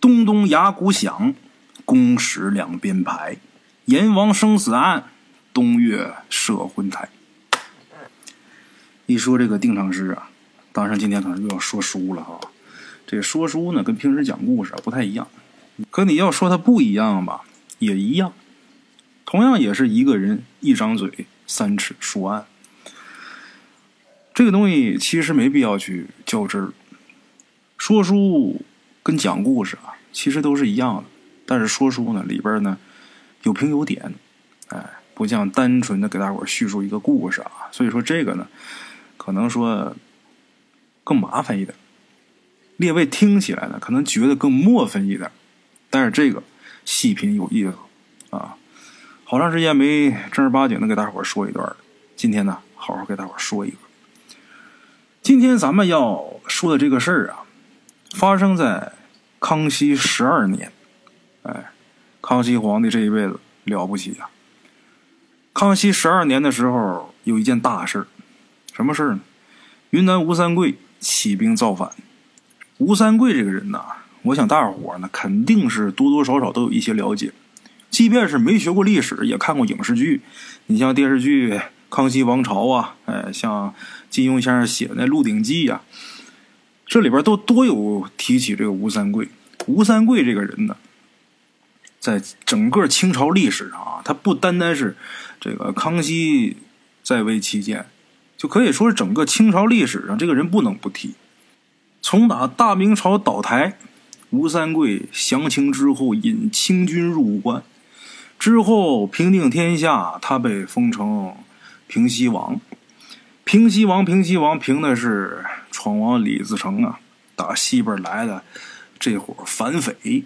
东东牙鼓响，公使两边排，阎王生死案，东岳摄魂台。一说这个定场诗啊，当然今天可能又要说书了哈。这说书呢，跟平时讲故事不太一样，可你要说它不一样吧，也一样，同样也是一个人一张嘴三尺书案。这个东西其实没必要去较真儿，说书跟讲故事啊，其实都是一样的，但是说书呢里边呢有评有点，哎，不像单纯的给大伙叙述一个故事啊，所以说这个呢，可能说更麻烦一点。列位听起来呢，可能觉得更墨分一点，但是这个细品有意思啊。好长时间没正儿八经的给大伙说一段，今天呢，好好给大伙说一个。今天咱们要说的这个事儿啊，发生在康熙12年。哎，康熙皇帝这一辈子了不起啊！康熙12年的时候，有一件大事，什么事呢？云南吴三桂起兵造反。吴三桂这个人呢，我想大伙呢肯定是多多少少都有一些了解，即便是没学过历史，也看过影视剧。你像电视剧《康熙王朝》啊，像金庸先生写的《鹿鼎记》啊，这里边都多有提起这个吴三桂。吴三桂这个人呢，在整个清朝历史上啊，他不单单是这个康熙在位期间，就可以说是整个清朝历史上这个人不能不提。从打大明朝倒台，吴三桂降清之后引清军入武关，之后平定天下，他被封成平西王。平西王，平西王平的是闯王李自成啊，打西边来的这伙反匪。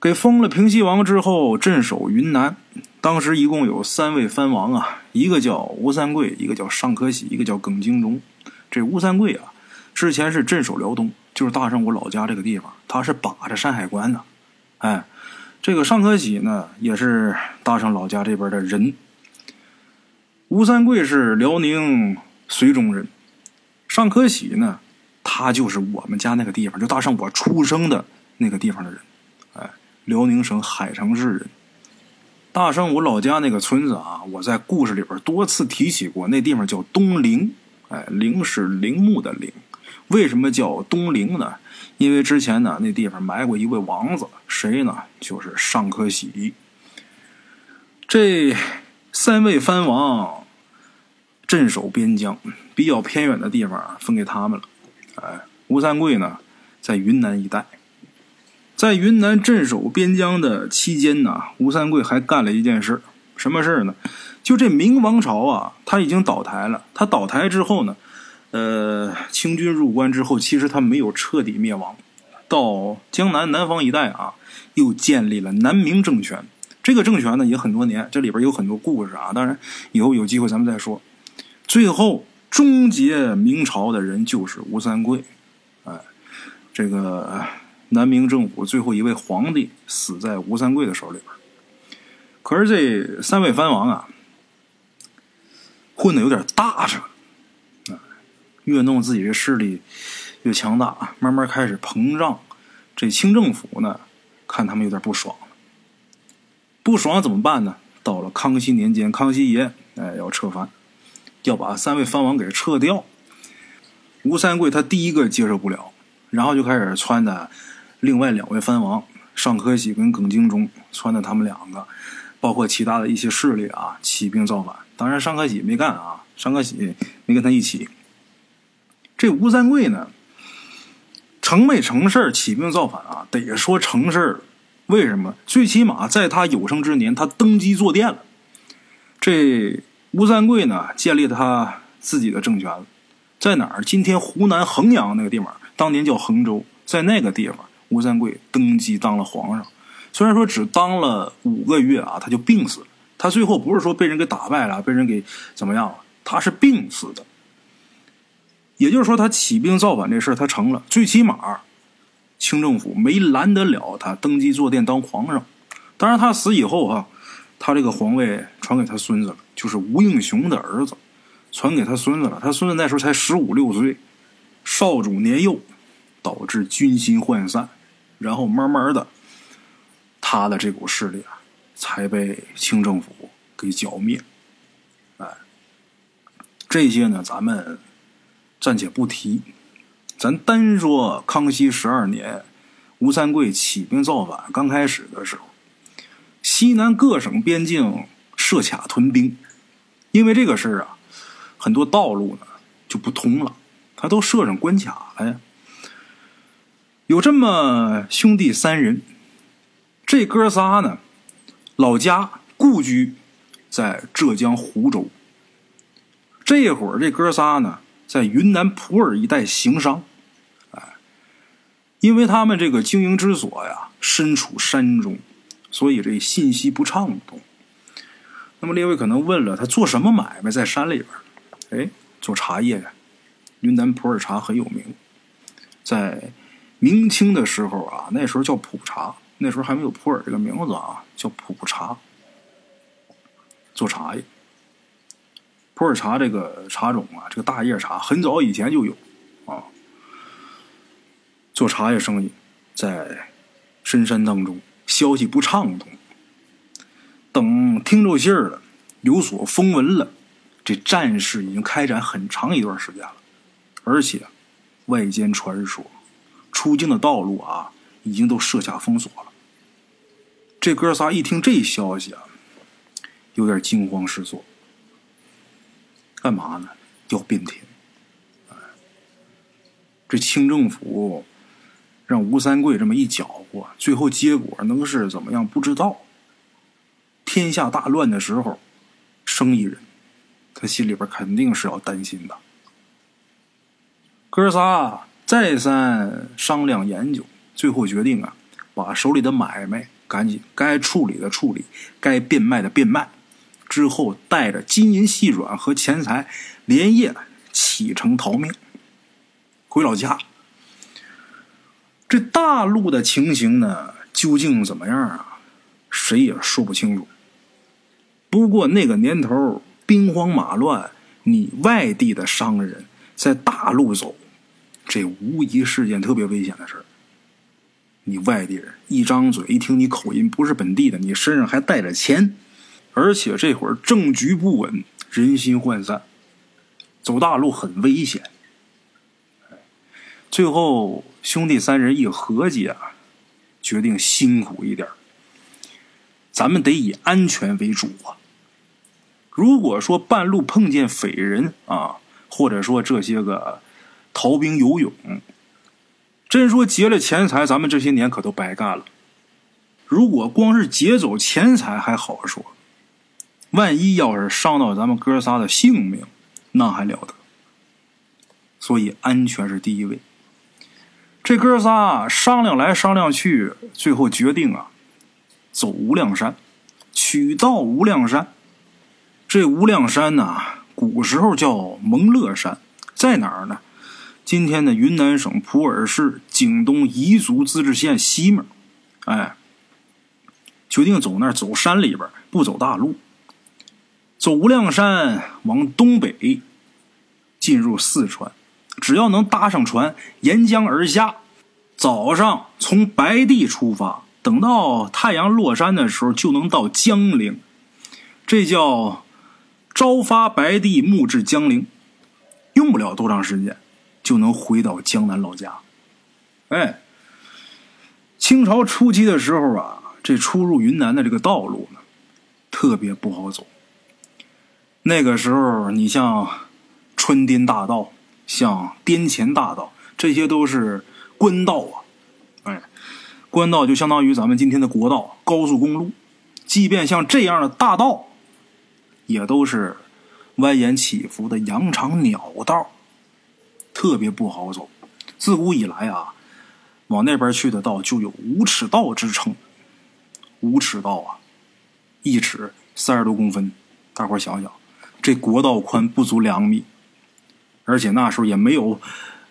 给封了平西王之后，镇守云南。当时一共有3位藩王啊，一个叫吴三桂，一个叫尚可喜，一个叫耿精忠。这吴三桂啊，之前是镇守辽东，就是大圣我老家这个地方，他是把着山海关的。哎，这个尚可喜呢，也是大圣老家这边的人。吴三桂是辽宁绥中人，尚可喜呢，他就是我们家那个地方，就大圣我出生的那个地方的人。哎，辽宁省海城市人。大圣我老家那个村子啊，我在故事里边多次提起过，那地方叫东陵。哎，陵是陵墓的陵。为什么叫东陵呢？因为之前呢，那地方埋过一位王子，谁呢？就是尚可喜。这3位藩王镇守边疆，比较偏远的地方啊，分给他们了。哎，吴三桂呢，在云南一带。在云南镇守边疆的期间呢，吴三桂还干了一件事。什么事呢？就这明王朝啊，他已经倒台了。他倒台之后呢，清军入关之后，其实他没有彻底灭亡。到江南南方一带啊，又建立了南明政权。这个政权呢也很多年，这里边有很多故事啊，当然以后有机会咱们再说。最后终结明朝的人就是吴三桂。哎，这个南明政府最后一位皇帝死在吴三桂的手里边。可是这3位藩王啊，混得有点大着，越弄自己的势力越强大，慢慢开始膨胀。这清政府呢，看他们有点不爽了，不爽怎么办呢？到了康熙年间，康熙爷要撤藩，要把3位藩王给撤掉。吴三桂他第一个接受不了，然后就开始撺掇另外2位藩王尚可喜跟耿精忠，撺掇他们两个，包括其他的一些势力啊，起兵造反。当然尚可喜没干啊，尚可喜没跟他一起。这吴三桂呢，成没成事儿起兵造反啊？得说成事儿。为什么？最起码在他有生之年，他登基坐殿了。这吴三桂呢，建立了他自己的政权，在哪儿？今天湖南衡阳那个地方，当年叫衡州，在那个地方，吴三桂登基当了皇上。虽然说只当了5个月啊，他就病死了。他最后不是说被人给打败了，被人给怎么样了，他是病死的。也就是说，他起兵造反这事儿他成了，最起码清政府没拦得了他登基坐殿当皇上。当然他死以后啊，他这个皇位传给他孙子了，就是吴应熊的儿子，传给他孙子了。他孙子那时候才15、16岁，少主年幼，导致军心涣散。然后慢慢的，他的这股势力啊，才被清政府给剿灭。哎，这些呢，咱们暂且不提，咱单说康熙12年，吴三桂起兵造反刚开始的时候，西南各省边境设卡屯兵，因为这个事儿啊，很多道路呢就不通了，他都设上关卡了呀。有这么兄弟3人，这哥仨呢，老家故居在浙江湖州。这会儿这哥仨呢，在云南普洱一带行商，哎，因为他们这个经营之所呀，身处山中，所以这信息不畅通。那么列位可能问了，他做什么买卖在山里边？哎，做茶叶呀，云南普洱茶很有名，在明清的时候啊，那时候叫普茶，那时候还没有普洱这个名字啊，叫普茶。做茶叶，普洱茶这个茶种啊，这个大叶茶很早以前就有啊。做茶叶生意在深山当中，消息不畅通，等听着信儿了，有所风闻了，这战事已经开展很长一段时间了，而且外间传说出境的道路啊，已经都设下封锁了。这哥仨一听这消息啊，有点惊慌失措。干嘛呢？要变天。这清政府让吴三桂这么一搅和，最后结果能是怎么样不知道。天下大乱的时候，生意人他心里边肯定是要担心的。哥仨再三商量研究，最后决定啊，把手里的买卖赶紧该处理的处理，该变卖的变卖。之后带着金银细软和钱财，连夜启程逃命，回老家。这大陆的情形呢，究竟怎么样啊？谁也说不清楚。不过那个年头兵荒马乱，你外地的商人在大陆走，这无疑是件特别危险的事儿。你外地人一张嘴，一听你口音不是本地的，你身上还带着钱。而且这会儿政局不稳，人心涣散，走大路很危险。最后兄弟3人一合计啊，决定辛苦一点，咱们得以安全为主啊。如果说半路碰见匪人啊，或者说这些个逃兵游泳，真说劫了钱财，咱们这些年可都白干了。如果光是劫走钱财还好说，万一要是伤到咱们哥仨的性命，那还了得。所以安全是第一位。这哥仨商量来商量去，最后决定啊，走无量山，取道无量山。这无量山啊，古时候叫蒙乐山，在哪儿呢？今天的云南省普洱市景东彝族自治县西面。哎，决定走那儿，走山里边，不走大路。走无量山往东北进入四川，只要能搭上船，沿江而下，早上从白地出发，等到太阳落山的时候就能到江陵，这叫朝发白帝，暮至江陵，用不了多长时间就能回到江南老家。哎，清朝初期的时候啊，这出入云南的这个道路呢，特别不好走。那个时候你像川滇大道，像滇黔大道，这些都是官道啊。哎，官道就相当于咱们今天的国道，高速公路。即便像这样的大道，也都是蜿蜒起伏的羊肠鸟道，特别不好走。自古以来啊，往那边去的道就有无尺道之称。无尺道啊，1尺30多公分，大伙儿想想，这国道宽不足2米，而且那时候也没有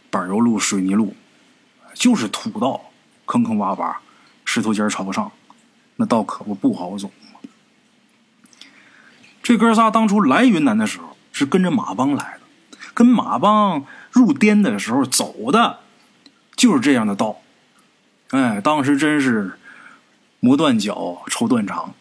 柏油路、水泥路，就是土道，坑坑洼洼，石头尖朝上，那道可不好走。这哥仨当初来云南的时候是跟着马帮来的，跟马帮入滇的时候走的就是这样的道，哎，当时真是磨断脚愁断肠。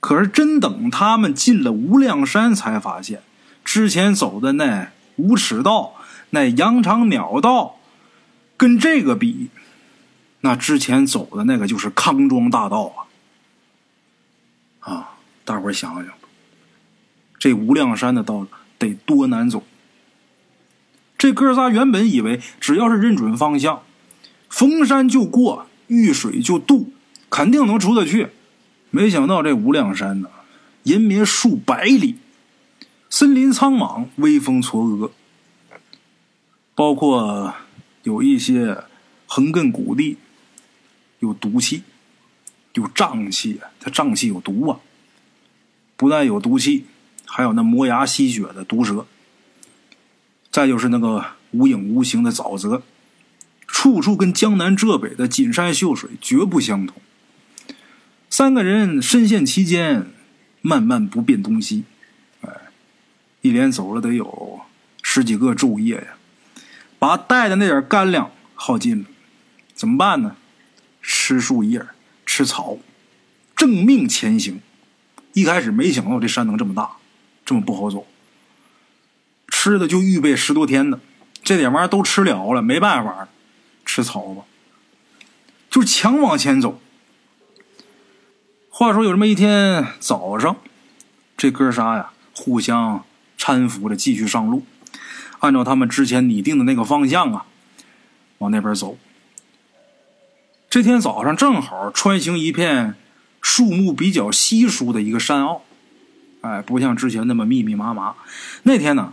可是真等他们进了无量山，才发现之前走的那无齿道、那羊肠鸟道，跟这个比，那之前走的那个就是康庄大道啊！啊，大伙儿想想，这无量山的道得多难走。这哥仨原本以为只要是认准方向，逢山就过，遇水就渡，肯定能出得去。没想到这无量山呢，延绵数百里，森林苍茫，微风嵯峨，包括有一些横亘谷地，有毒气，有瘴气，它瘴气有毒啊！不但有毒气，还有那磨牙吸血的毒蛇，再就是那个无影无形的沼泽，处处跟江南浙北的锦山秀水绝不相同。三个人深陷其间，慢慢不辨东西。哎，一连走了得有十几个昼夜呀，把带的那点干粮耗尽了。怎么办呢？吃树叶，吃草，正命前行。一开始没想到这山能这么大，这么不好走。吃的就预备十多天的，这点玩意儿都吃了，没办法，吃草吧。就强往前走。话说有这么一天早上，这哥仨呀互相搀扶着继续上路，按照他们之前拟定的那个方向啊，往那边走。这天早上正好穿行一片树木比较稀疏的一个山坳，哎，不像之前那么密密麻麻。那天呢，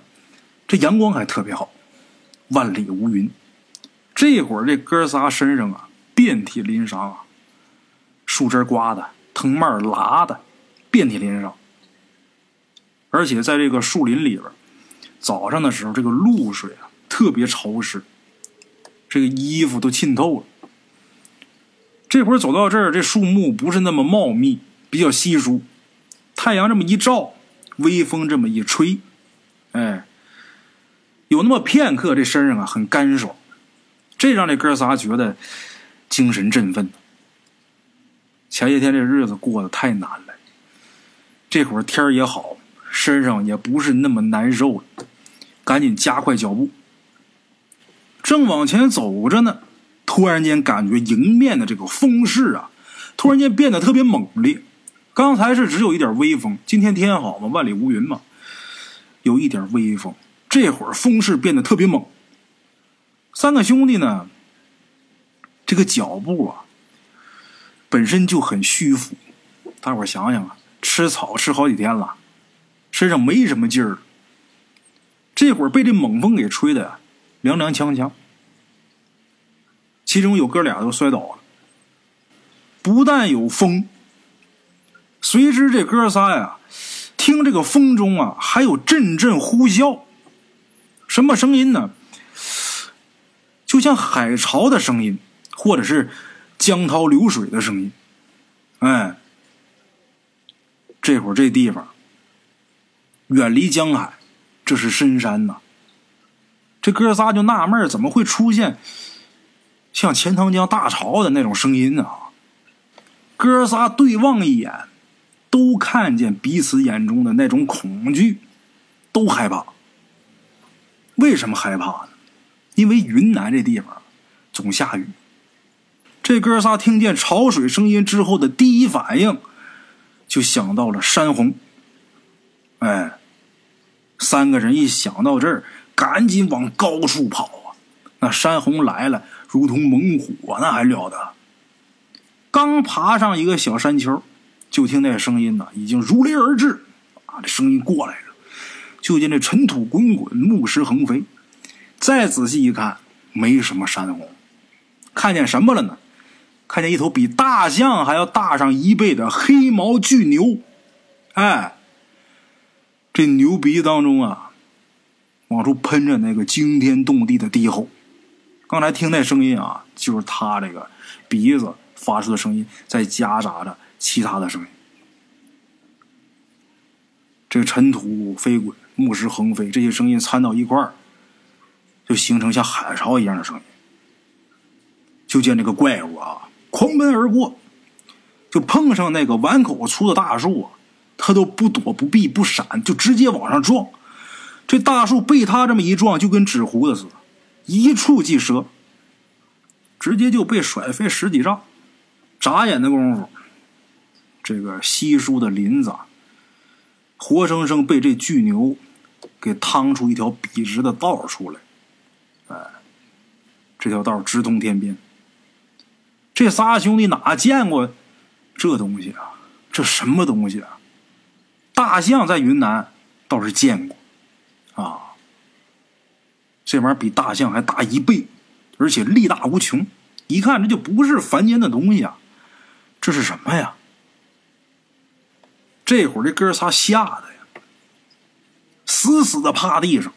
这阳光还特别好，万里无云。这会儿这哥仨身上啊遍体鳞伤啊，树枝刮的，藤蔓拉的，遍体鳞伤。而且在这个树林里边，早上的时候这个露水啊特别潮湿，这个衣服都浸透了。这会儿走到这儿，这树木不是那么茂密，比较稀疏，太阳这么一照，微风这么一吹，哎，有那么片刻这身上啊很干爽，这让这哥仨觉得精神振奋。前些天这日子过得太难了，这会儿天也好，身上也不是那么难受了，赶紧加快脚步。正往前走着呢，突然间感觉迎面的这个风势啊，突然间变得特别猛烈。刚才是只有一点微风，今天天好嘛，万里无云嘛，有一点微风，这会儿风势变得特别猛。三个兄弟呢，这个脚步啊本身就很虚浮，大伙儿想想啊，吃草吃好几天了，身上没什么劲儿，这会儿被这猛风给吹的踉踉跄跄，其中有哥俩都摔倒了。不但有风，随之这哥仨呀，听这个风中啊还有阵阵呼啸，什么声音呢？就像海潮的声音，或者是江涛流水的声音。哎，这会儿这地方远离江海，这是深山呐。这哥仨就纳闷，怎么会出现像钱塘江大潮的那种声音呢？哥仨对望一眼，都看见彼此眼中的那种恐惧，都害怕。为什么害怕呢？因为云南这地方总下雨。这哥仨听见潮水声音之后的第一反应就想到了山洪。哎，三个人一想到这儿，赶紧往高处跑啊！那山洪来了如同猛虎啊，那还了得。刚爬上一个小山丘，就听那声音呢已经如雷而至啊，这声音过来了，就见这尘土滚滚，木石横飞。再仔细一看，没什么山洪，看见什么了呢？看见一头比大象还要大上一倍的黑毛巨牛。哎，这牛鼻当中啊往出喷着那个惊天动地的低吼。刚才听那声音啊，就是他这个鼻子发出的声音，再夹杂着其他的声音。这个尘土飞滚，木石横飞，这些声音掺到一块儿，就形成像海潮一样的声音。就见这个怪物啊狂奔而过，就碰上那个碗口粗的大树啊，他都不躲不避不闪，就直接往上撞。这大树被他这么一撞，就跟纸糊的似的，一触即折，直接就被甩飞十几丈。眨眼的功夫，这个稀疏的林子啊，活生生被这巨牛给趟出一条笔直的道出来。哎，这条道直通天边。这仨兄弟哪见过这东西啊？这什么东西啊？大象在云南倒是见过啊，这玩意儿比大象还大1倍，而且力大无穷，一看这就不是凡间的东西啊，这是什么呀？这会儿这哥仨吓得呀死死的趴地上，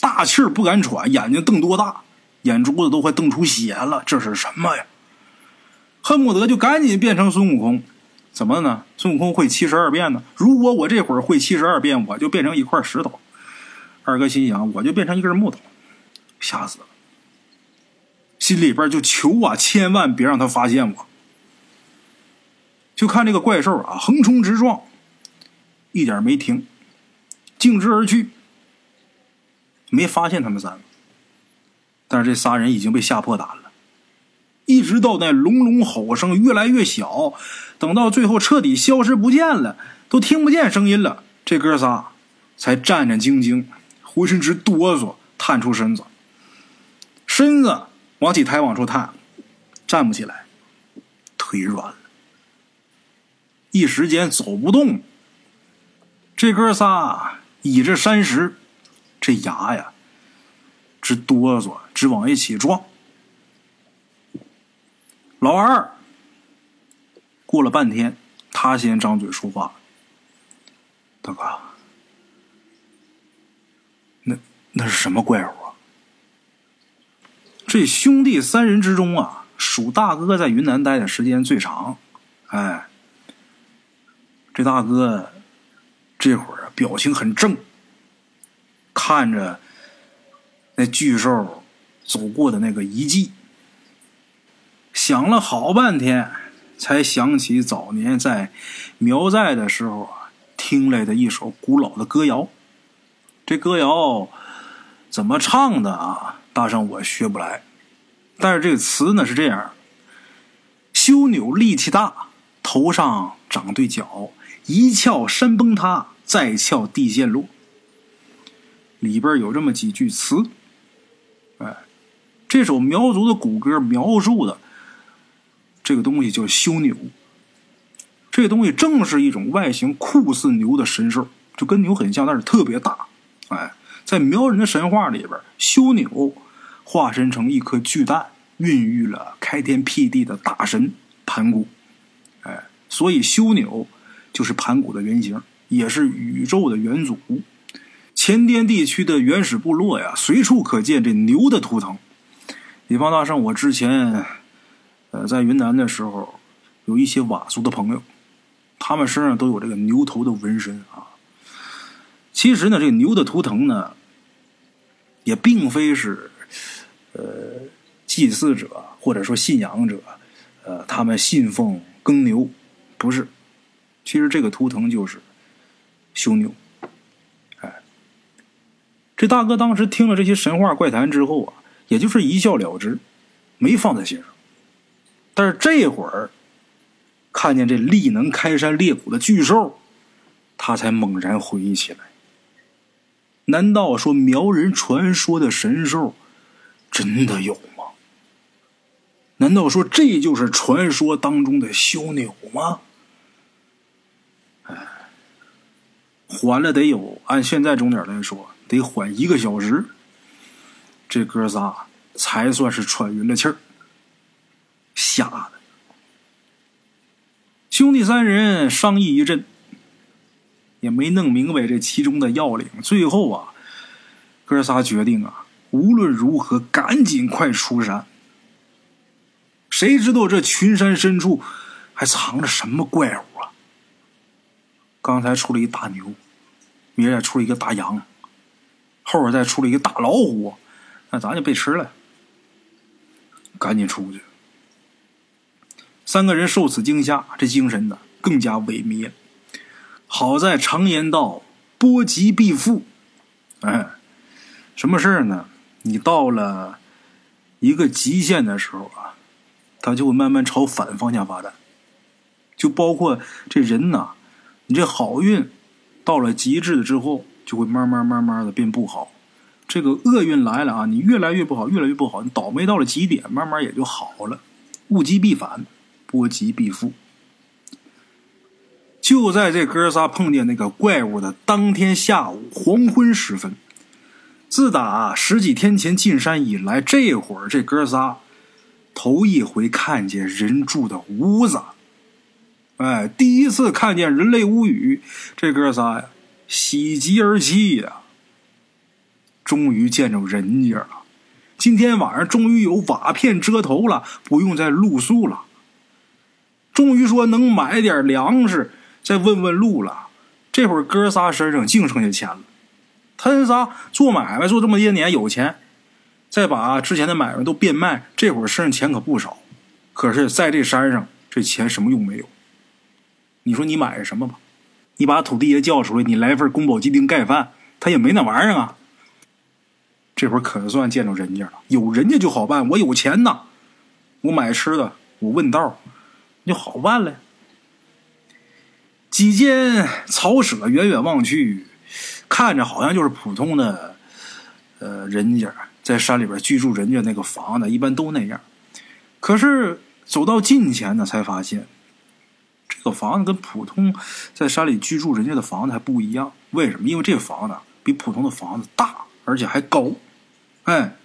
大气儿不敢喘，眼睛瞪多大，眼珠子都快瞪出血了，这是什么呀？恨不得就赶紧变成孙悟空。怎么呢？孙悟空会72变呢，如果我这会儿会72变，我就变成一块石头。二哥心想，我就变成一根木头，吓死了，心里边就求啊，千万别让他发现我。就看这个怪兽啊横冲直撞，一点没停，径直而去，没发现他们三个。但是这仨人已经被吓破胆了，一直到那隆隆吼声越来越小，等到最后彻底消失不见了，都听不见声音了，这哥仨才战战兢兢，浑身直哆嗦，探出身子，身子往起抬往出探，站不起来，腿软了，一时间走不动。这哥仨倚着山石，这牙呀直哆嗦，直往一起撞。老二过了半天，他先张嘴说话：“大哥，那是什么怪物啊？”这兄弟三人之中啊，属大哥在云南待的时间最长。哎，这大哥这会儿表情很正，看着那巨兽走过的那个遗迹。想了好半天，才想起早年在苗寨的时候啊，听来的一首古老的歌谣。这歌谣怎么唱的啊？大圣我学不来。但是这个词呢是这样：修扭力气大，头上长对角，一翘山崩塌，再翘地陷落。里边有这么几句词。哎，这首苗族的古歌描述的这个东西叫修牛，这个东西正是一种外形酷似牛的神兽，就跟牛很像，但是特别大。哎，在苗人的神话里边，修牛化身成一颗巨蛋，孕育了开天辟地的大神盘古。哎，所以修牛就是盘古的原型，也是宇宙的元祖。前滇地区的原始部落呀，随处可见这牛的图腾。比方大圣，我之前在云南的时候，有一些佤族的朋友，他们身上都有这个牛头的纹身啊。其实呢，这个牛的图腾呢，也并非是祭祀者或者说信仰者他们信奉耕牛，不是。其实这个图腾就是修牛。哎，这大哥当时听了这些神话怪谈之后啊，也就是一笑了之，没放在心上。但是这会儿看见这力能开山裂谷的巨兽，他才猛然回忆起来，难道说苗人传说的神兽真的有吗？难道说这就是传说当中的修牛吗？哎，缓了得有，按现在钟点来说得缓1个小时，这哥仨才算是喘匀了气儿。吓得兄弟三人商议一阵，也没弄明白这其中的要领。最后啊，哥仨决定啊，无论如何赶紧快出山。谁知道这群山深处还藏着什么怪物啊？刚才出了一大牛，明儿再出了一个大羊，后边再出了一个大老虎，那咱就被吃了。赶紧出去！三个人受此惊吓，这精神呢更加萎靡了。好在常言道，波及必复。哎，什么事儿呢？你到了一个极限的时候啊，它就会慢慢朝反方向发展。就包括这人呐，你这好运到了极致了之后，就会慢慢的变不好。这个厄运来了啊，你越来越不好，越来越不好，你倒霉到了极点，慢慢也就好了。物极必反，波及必复。就在这哥仨碰见那个怪物的当天下午黄昏时分，自打十几天前进山以来，这会儿这哥仨头一回看见人住的屋子，哎，第一次看见人类屋宇，这哥仨呀喜极而泣呀，终于见着人家了。今天晚上终于有瓦片遮头了，不用再露宿了。终于说能买点粮食，再问问路了。这会儿哥仨身上净剩下钱了。他们仨做买卖做这么些年有钱，再把之前的买卖都变卖，这会儿身上钱可不少。可是在这山上，这钱什么用没有？你说你买什么吧？你把土地爷叫出来，你来份宫保鸡丁盖饭，他也没那玩意儿啊。这会儿可算见着人家了，有人家就好办。我有钱呐，我买吃的，我问道就好办了。几间草舍远远望去，看着好像就是普通的人家在山里边居住，人家那个房子一般都那样。可是走到近前呢，才发现这个房子跟普通在山里居住人家的房子还不一样。为什么？因为这房子比普通的房子大，而且还高。哎，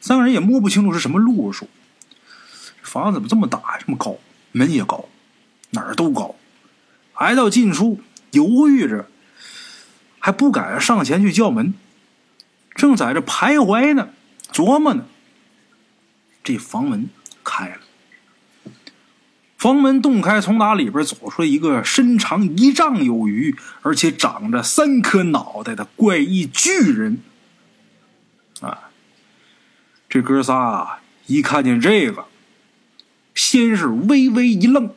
三个人也摸不清楚是什么路数，这房子怎么这么大呀，这么高，门也高，哪儿都高。挨到近处，犹豫着，还不敢上前去叫门，正在这徘徊呢，琢磨呢。这房门开了，房门洞开，从哪里边走出来一个身长1丈有余，而且长着3颗脑袋的怪异巨人。啊，这哥仨啊，一看见这个，先是微微一愣。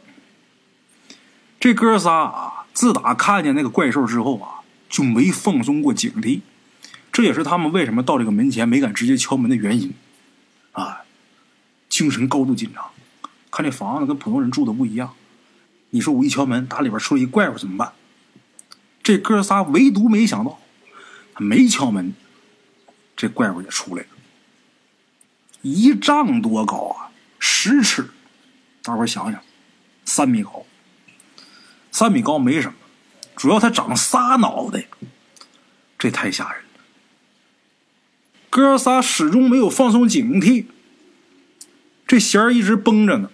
这哥仨啊，自打看见那个怪兽之后啊，就没放松过警惕，这也是他们为什么到这个门前没敢直接敲门的原因啊。精神高度紧张，看这房子跟普通人住的不一样，你说我一敲门打里边出了一怪物怎么办？这哥仨唯独没想到，他没敲门，这怪物也出来了。1丈多高啊，10尺，大伙想想，3米高。3米高没什么，主要他长仨脑袋，这太吓人了。哥仨始终没有放松警惕，这弦儿一直绷着呢。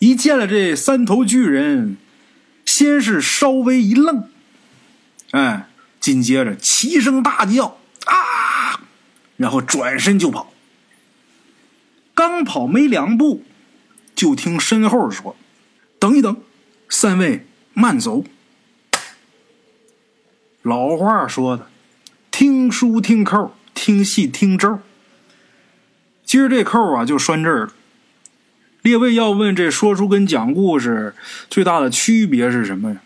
一见了这3头巨人，先是稍微一愣，哎，紧接着齐声大叫啊，然后转身就跑。刚跑没2步，就听身后说：“等一等。”3位慢走。老话说的，听书听扣，听戏听咒。今儿这扣啊就拴这儿了。列位要问这说书跟讲故事最大的区别是什么呀？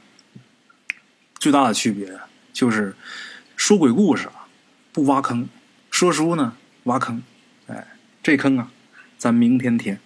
最大的区别就是说鬼故事啊不挖坑，说书呢挖坑。哎，这坑啊咱明天填。